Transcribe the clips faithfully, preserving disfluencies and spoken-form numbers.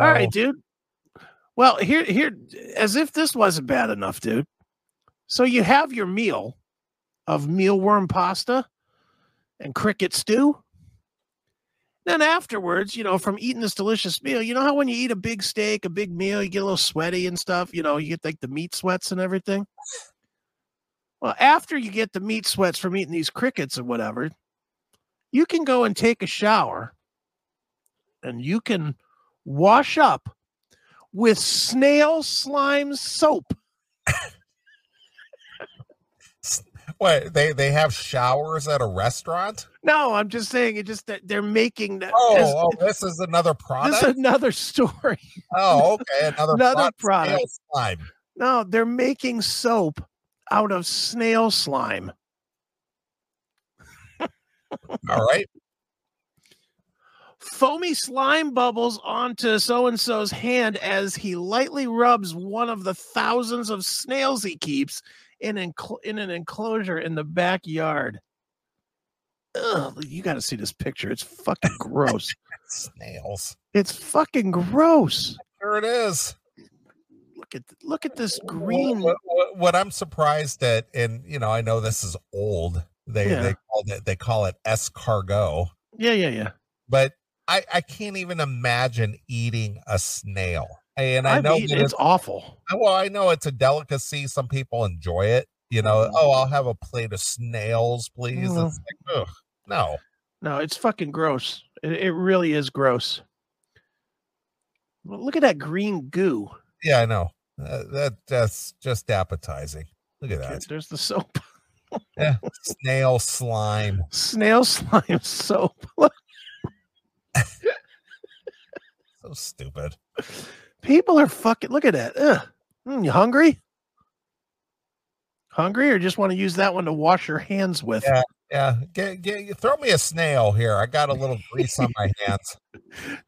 All oh. right, dude. Well, here, here, as if this wasn't bad enough, dude. So you have your meal of mealworm pasta and cricket stew. Then afterwards, you know, from eating this delicious meal, you know how when you eat a big steak, a big meal, you get a little sweaty and stuff, you know, you get like the meat sweats and everything. Well, after you get the meat sweats from eating these crickets and whatever, you can go and take a shower and you can wash up with snail slime soap. What, they, they have showers at a restaurant? No, I'm just saying it. Just that they're making. Oh, as, oh, this is another product. This is another story. Oh, okay, another, another product. Snail slime. No, they're making soap out of snail slime. All right. Foamy slime bubbles onto so-and-so's hand as he lightly rubs one of the thousands of snails he keeps in, enc- in an enclosure in the backyard. Ugh, you got to see this picture. It's fucking gross. Snails. It's fucking gross. There it is. Look at look at this green. What, what, what I'm surprised at, and you know, I know this is old. They yeah. they call it they call it escargot. Yeah, yeah, yeah. But I, I can't even imagine eating a snail. And I I've know eaten, it's, it's awful. Well, I know it's a delicacy. Some people enjoy it. You know, oh, I'll have a plate of snails, please. Mm. It's like, ugh, no. No, it's fucking gross. It, it really is gross. Well, look at that green goo. Yeah, I know. Uh, that That's just appetizing. Look at okay, that. There's the soap. Yeah, snail slime. Snail slime soap. So stupid. People are fucking, look at that. Ugh. Mm, you hungry? Hungry or just want to use that one to wash your hands with? Yeah, yeah. Get, get, throw me a snail here. I got a little grease on my hands.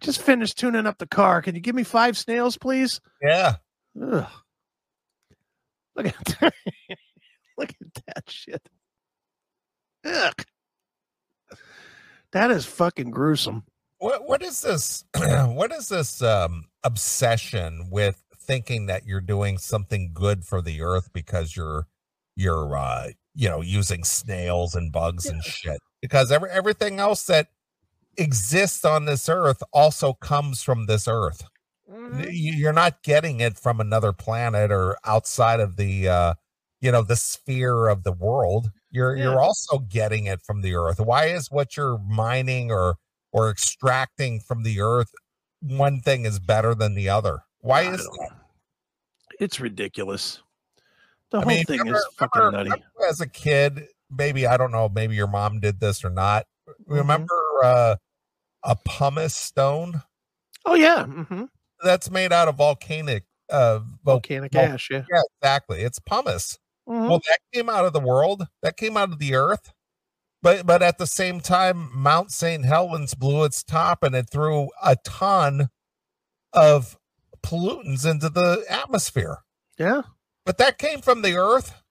Just finished tuning up the car. Can you give me five snails, please? Yeah. Ugh. Look at that. Look at that shit. Ugh. That is fucking gruesome. What what is this? What is this um, obsession with thinking that you're doing something good for the earth because you're you're uh, you know using snails and bugs and shit? Because every everything else that exists on this earth also comes from this earth. Mm-hmm. You're not getting it from another planet or outside of the uh, you know the sphere of the world. You're yeah. you're also getting it from the earth. Why is what you're mining or or extracting from the earth, one thing is better than the other? Why is that? It's ridiculous. The I whole mean, thing remember, is fucking remember, nutty. Remember as a kid, maybe, I don't know, maybe your mom did this or not. Mm-hmm. Remember uh, a pumice stone? Oh, yeah. Mm-hmm. That's made out of volcanic. Uh, volcanic vol- ash, yeah. Yeah, exactly. It's pumice. Mm-hmm. Well, that came out of the world. That came out of the earth. But but at the same time, Mount Saint Helens blew its top and it threw a ton of pollutants into the atmosphere. Yeah. But that came from the earth.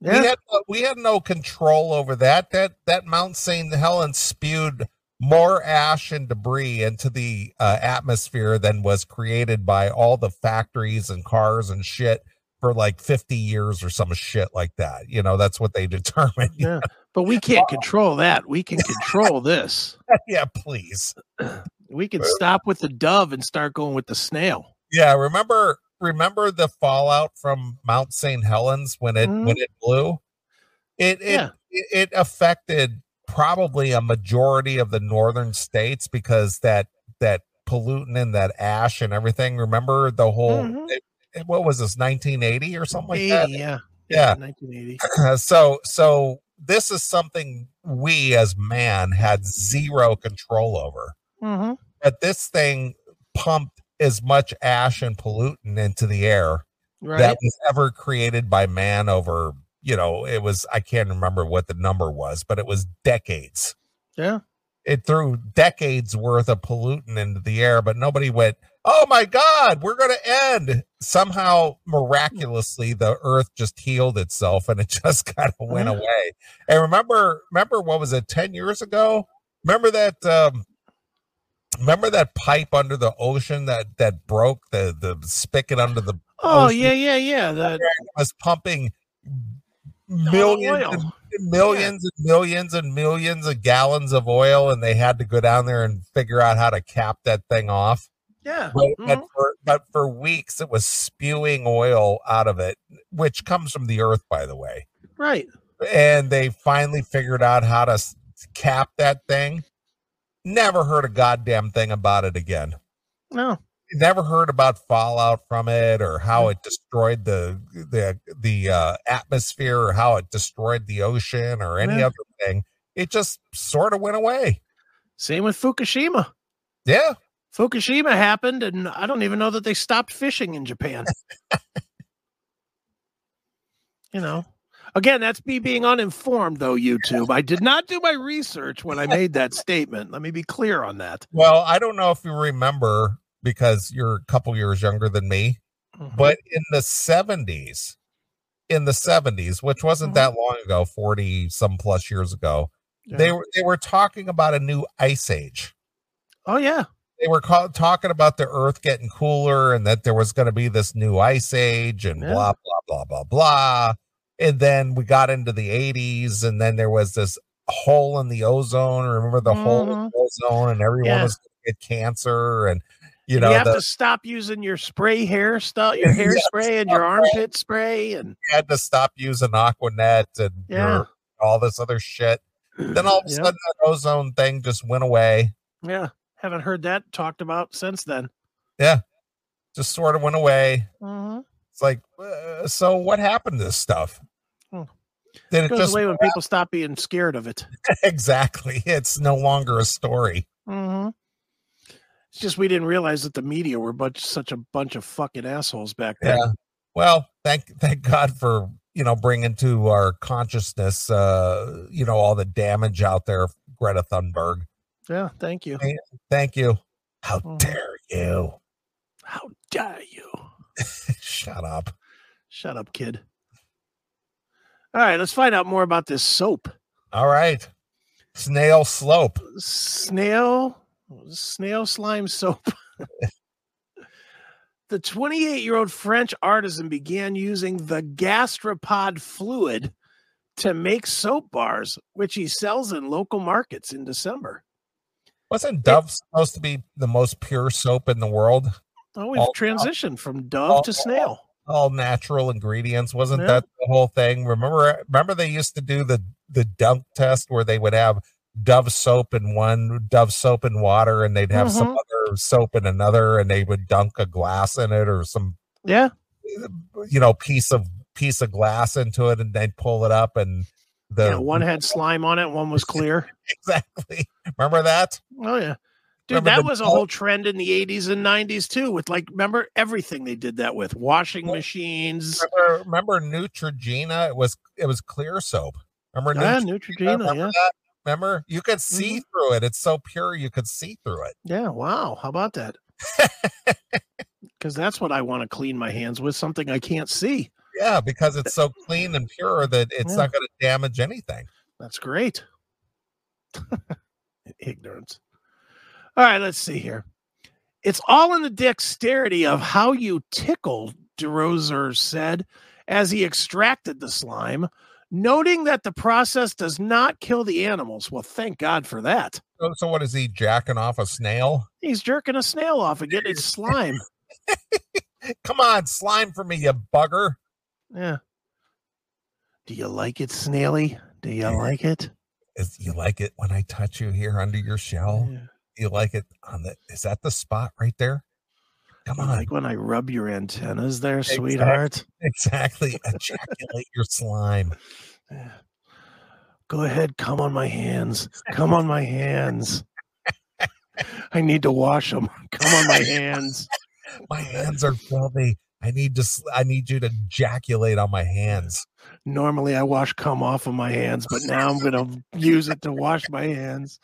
Yeah. We had, we had no control over that. That that Mount Saint Helens spewed more ash and debris into the uh, atmosphere than was created by all the factories and cars and shit for like fifty years or some shit like that. You know, that's what they determined. Yeah. You know? But we can't control that. We can control this. Yeah, please. We can stop with the dove and start going with the snail. Yeah, remember remember the fallout from Mount Saint Helens when it mm. when it blew? It it, yeah. it it affected probably a majority of the northern states because that that pollutant and that ash and everything. Remember the whole mm-hmm. it, it, what was this, nineteen eighty or something like that? Yeah. Yeah. yeah nineteen eighty. so so this is something we as man had zero control over. Mm-hmm. But this thing pumped as much ash and pollutant into the air right. that was ever created by man over, you know, it was, I can't remember what the number was, but it was decades. Yeah. It threw decades worth of pollutant into the air, but nobody went, oh my God, we're going to end. Somehow, miraculously, the earth just healed itself and it just kind of went mm-hmm. away. And remember, remember what was it, ten years ago? Remember that um, Remember that pipe under the ocean that that broke, the the spigot under the oh ocean? yeah yeah yeah that was pumping millions and millions yeah. and millions and millions of gallons of oil, and they had to go down there and figure out how to cap that thing off. Yeah, but, mm-hmm. but, for, but for weeks it was spewing oil out of it, which comes from the earth, by the way. Right, and they finally figured out how to cap that thing. Never heard a goddamn thing about it again. No. Never heard about fallout from it, or how it destroyed the the the uh, atmosphere, or how it destroyed the ocean, or any yeah. other thing. It just sort of went away. Same with Fukushima. Yeah. Fukushima happened, and I don't even know that they stopped fishing in Japan. You know. Again, that's me being uninformed, though, YouTube. I did not do my research when I made that statement. Let me be clear on that. Well, I don't know if you remember, because you're a couple years younger than me, mm-hmm. but in the seventies, in the seventies, which wasn't mm-hmm. that long ago, forty some plus years ago, yeah. they, were, they were talking about a new ice age. Oh, yeah. They were call, talking about the earth getting cooler, and that there was going to be this new ice age, and yeah. blah, blah, blah, blah, blah. And then we got into the eighties, and then there was this hole in the ozone. Remember the mm-hmm. hole in the ozone, and everyone yeah. was going to get cancer. And, you and know, you have the, to stop using your spray hair stuff, your hair spray and your armpit that. spray. And you had to stop using Aquanet and yeah. your, all this other shit. Then all of a yep. sudden, that ozone thing just went away. Yeah. Haven't heard that talked about since then. Yeah. Just sort of went away. Mm-hmm. It's like, uh, so what happened to this stuff? Hmm. Did it, it goes just away when people stop being scared of it? Exactly. It's no longer a story. Mm-hmm. It's just we didn't realize that the media were bunch, such a bunch of fucking assholes back then. Yeah. Well, thank thank God for, you know, bringing to our consciousness, uh, you know, all the damage out there, Greta Thunberg. Yeah, thank you. Thank, thank you. How mm. dare you? How dare you? Shut up. Shut up, kid. All right, let's find out more about this soap. All right. Snail slope. Snail, snail slime soap. The twenty-eight-year-old French artisan began using the gastropod fluid to make soap bars, which he sells in local markets in December. Wasn't Dove it, supposed to be the most pure soap in the world? Oh, we've all, transitioned all, from dove all, to snail. All, all natural ingredients. Wasn't yeah. that the whole thing? Remember, remember they used to do the, the dunk test where they would have Dove soap in one, Dove soap in water, and they'd have mm-hmm. some other soap in another, and they would dunk a glass in it, or some yeah, you know, piece of piece of glass into it, and they'd pull it up, and the yeah, one had slime on it, one was clear. Exactly. Remember that? Oh yeah. Dude, remember that was a pulp? whole trend in the eighties and nineties, too, with, like, remember everything they did that with, washing machines. Remember, remember Neutrogena? It was it was clear soap. Remember yeah, Neutrogena? Neutrogena remember yeah. that? Remember? You could see mm-hmm. through it. It's so pure, you could see through it. Yeah, wow. How about that? Because that's what I want to clean my hands with, something I can't see. Yeah, because it's so clean and pure that it's yeah. not going to damage anything. That's great. Ignorance. All right, let's see here. It's all in the dexterity of how you tickle, DeRosier said, as he extracted the slime, noting that the process does not kill the animals. Well, thank God for that. So, so what is he, jacking off a snail? He's jerking a snail off and getting his slime. Come on, slime for me, you bugger. Yeah. Do you like it, Snaily? Do you yeah. like it? Is, you like it when I touch you here under your shell? Yeah. You like it on the, is that the spot right there? Come on. Like when I rub your antennas there, exactly, sweetheart. Exactly. Ejaculate your slime. Yeah. Go ahead. Come on my hands. Come on my hands. I need to wash them. Come on my hands. My hands are filthy. I need to, I need you to ejaculate on my hands. Normally I wash cum off of my hands, but now I'm going to use it to wash my hands.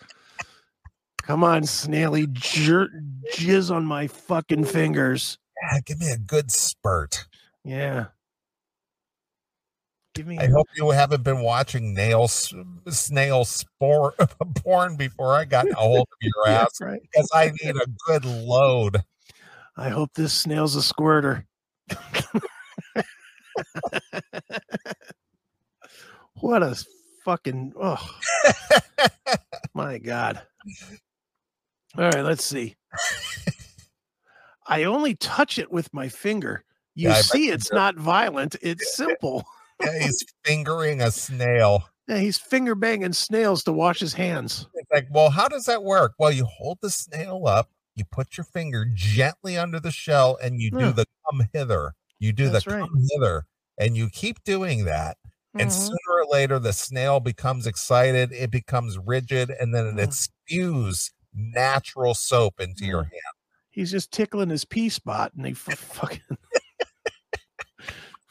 Come on, Snaily, jer- jizz on my fucking fingers. Yeah, give me a good spurt. Yeah. Give me. I hope you haven't been watching nail snail spore porn before I got a hold of your ass, yeah, right. Because I need a good load. I hope this snail's a squirter. What a fucking oh my god! All right, let's see. I only touch it with my finger. You yeah, see, it's you're... not violent. It's simple. Yeah, he's fingering a snail. Yeah, he's finger banging snails to wash his hands. It's like, well, how does that work? Well, you hold the snail up, you put your finger gently under the shell, and you yeah. do the come hither. You do That's the right. come hither, and you keep doing that. Mm-hmm. And sooner or later, the snail becomes excited. It becomes rigid, and then it spews natural soap into mm-hmm. your hand. He's just tickling his pee spot, and he f- fucking...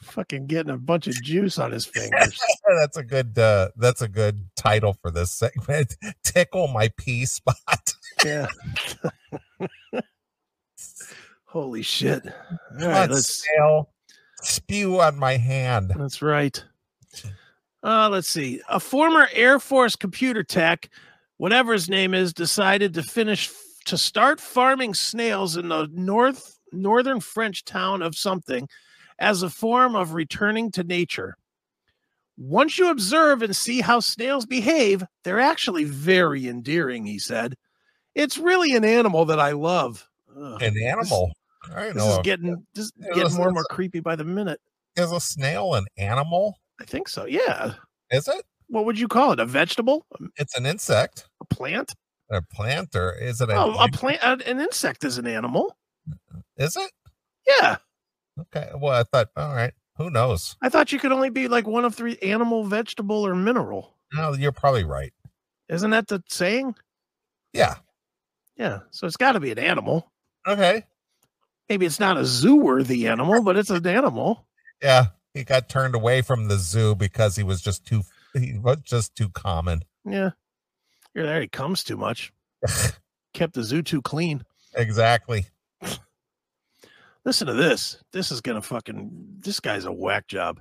fucking getting a bunch of juice on his fingers. That's a good uh that's a good title for this segment. Tickle my pee spot. Yeah. Holy shit. All right, let's spew on my hand. That's right. Uh let's see. A former Air Force computer tech, whatever his name is, decided to finish to start farming snails in the north northern French town of something as a form of returning to nature. Once you observe and see how snails behave, they're actually very endearing, he said. It's really an animal that I love. Ugh, an animal? This, I know. This is getting, this is getting is, more and more creepy by the minute. Is a snail an animal? I think so, yeah. Is it? What would you call it? A vegetable? It's an insect. A plant? A plant, or is it a... Oh, a plant, an insect is an animal. Is it? Yeah. Okay, well, I thought, all right, who knows? I thought you could only be like one of three: animal, vegetable, or mineral. No, you're probably right. Isn't that the saying? Yeah. Yeah, so it's got to be an animal. Okay. Maybe it's not a zoo-worthy animal, but it's an animal. Yeah, he got turned away from the zoo because he was just too, he was just too common. Yeah. You're there, he comes too much. Kept the zoo too clean. Exactly. Listen to this. This is going to fucking... This guy's a whack job.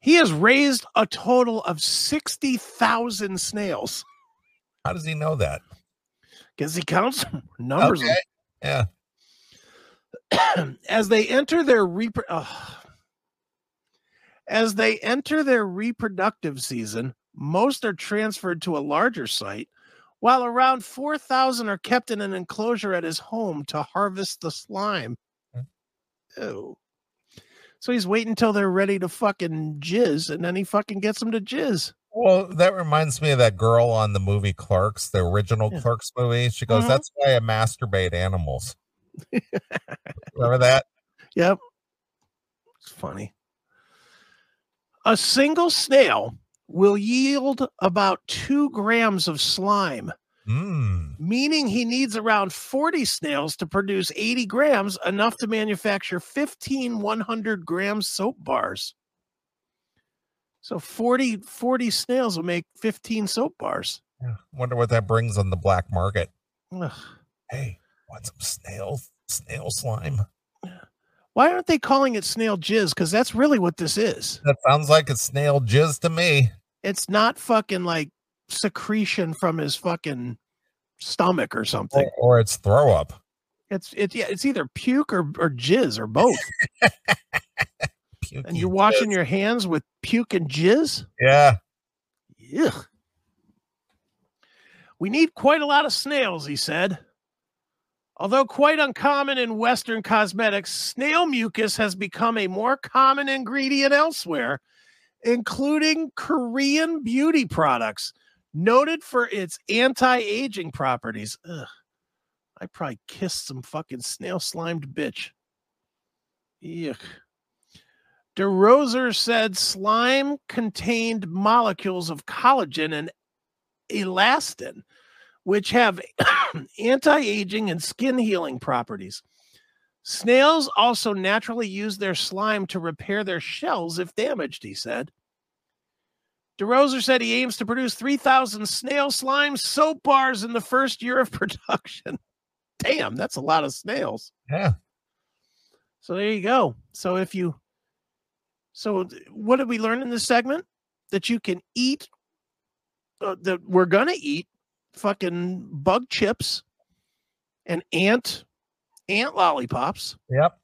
He has raised a total of sixty thousand snails. How does he know that? Because he counts them, numbers okay. them. Yeah. As they enter their repro- oh. As they enter their reproductive season, most are transferred to a larger site, while around four thousand are kept in an enclosure at his home to harvest the slime. Oh, so he's waiting until they're ready to fucking jizz, and then he fucking gets them to jizz. Well, that reminds me of that girl on the movie Clerks, the original yeah. Clerks movie. She goes, mm-hmm. "That's why I masturbate animals." Remember that? Yep. It's funny. A single snail will yield about two grams of slime. Mm. Meaning he needs around forty snails to produce eighty grams, enough to manufacture fifteen one hundred gram soap bars. So forty, forty snails will make fifteen soap bars. Yeah. Wonder what that brings on the black market. Ugh. Hey, want some snail, snail slime? Why aren't they calling it snail jizz? Because that's really what this is. That sounds like it's snail jizz to me. It's not fucking like secretion from his fucking stomach or something, or, or it's throw up. It's it's yeah, it's either puke or, or jizz or both. And you're washing jizz. Your hands with puke and jizz. Yeah. Yeah. We need quite a lot of snails, he said. Although quite uncommon in Western cosmetics, snail mucus has become a more common ingredient elsewhere, including Korean beauty products. Noted for its anti-aging properties. Ugh. I probably kissed some fucking snail-slimed bitch. Yuck. DeRosier said slime contained molecules of collagen and elastin, which have anti-aging and skin healing properties. Snails also naturally use their slime to repair their shells if damaged, he said. DeRosier said he aims to produce three thousand snail slime soap bars in the first year of production. Damn, that's a lot of snails. Yeah. So there you go. So if you So what did we learn in this segment? That you can eat, uh, that we're going to eat fucking bug chips and ant, ant lollipops. Yep.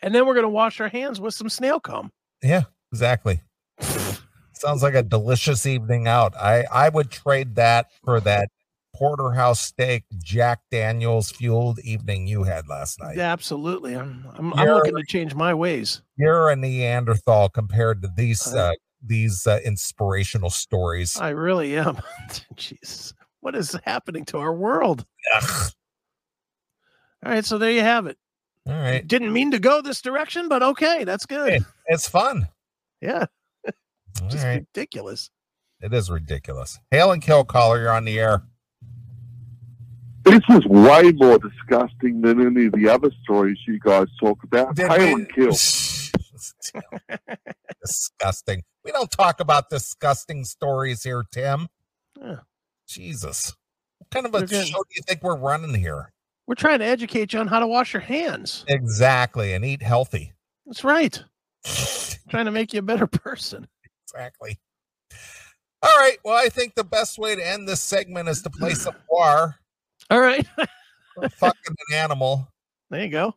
And then we're going to wash our hands with some snail comb. Yeah, exactly. Sounds like a delicious evening out. I, I would trade that for that porterhouse steak, Jack Daniels fueled evening you had last night. Yeah, absolutely. I'm I'm, I'm looking to change my ways. You're a Neanderthal compared to these uh, uh, these uh, inspirational stories. I really am. Jeez, what is happening to our world? Ugh. All right, so there you have it. All right, didn't mean to go this direction, but okay, that's good. It, it's fun. Yeah, just right. Ridiculous. It is ridiculous. Hail and kill, caller. You're on the air. This is way more disgusting than any of the other stories you guys talk about. Did Hail we, and kill. Disgusting. We don't talk about disgusting stories here, Tim. Yeah. Jesus. What kind of a Again, show do you think we're running here? We're trying to educate you on how to wash your hands. Exactly. And eat healthy. That's right. Trying to make you a better person. Exactly. All right. Well, I think the best way to end this segment is to play some war. All right. Fucking an animal. There you go.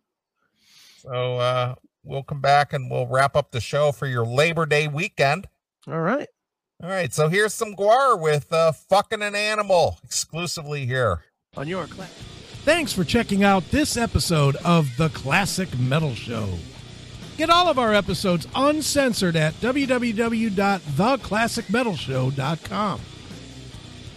So uh, we'll come back and we'll wrap up the show for your Labor Day weekend. All right. All right. So here's some guar with uh, fucking an animal exclusively here on your class. Thanks for checking out this episode of The Classic Metal Show. Get all of our episodes uncensored at w w w dot the classic metal show dot com.